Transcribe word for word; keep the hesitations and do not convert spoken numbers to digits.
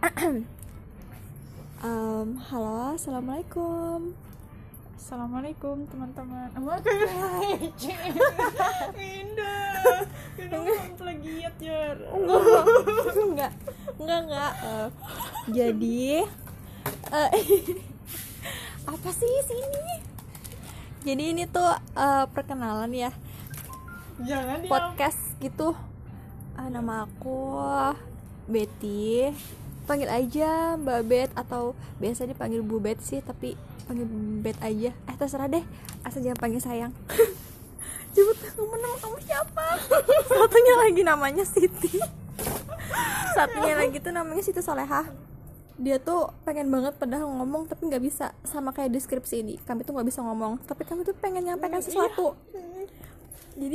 um, halo, assalamualaikum. Assalamualaikum teman-teman. Makanya licin. Indah. Indah plagiat ya. Enggak. Enggak. Enggak enggak. Uh, jadi uh, apa sih sini? Jadi ini tuh uh, perkenalan ya. Jangan podcast diam. Gitu. Uh, nama aku Betty. Panggil aja Mbak Bet atau biasa dipanggil Bu Bet sih, tapi panggil Bet aja, eh terserah deh, asal jangan panggil sayang. Coba temen nama kamu siapa? Satunya lagi namanya Siti, satunya lagi tuh namanya Siti Solehah. Dia tuh pengen banget padahal ngomong tapi nggak bisa, sama kayak deskripsi ini, kami tuh nggak bisa ngomong tapi kami tuh pengen nyampaikan sesuatu. Jadi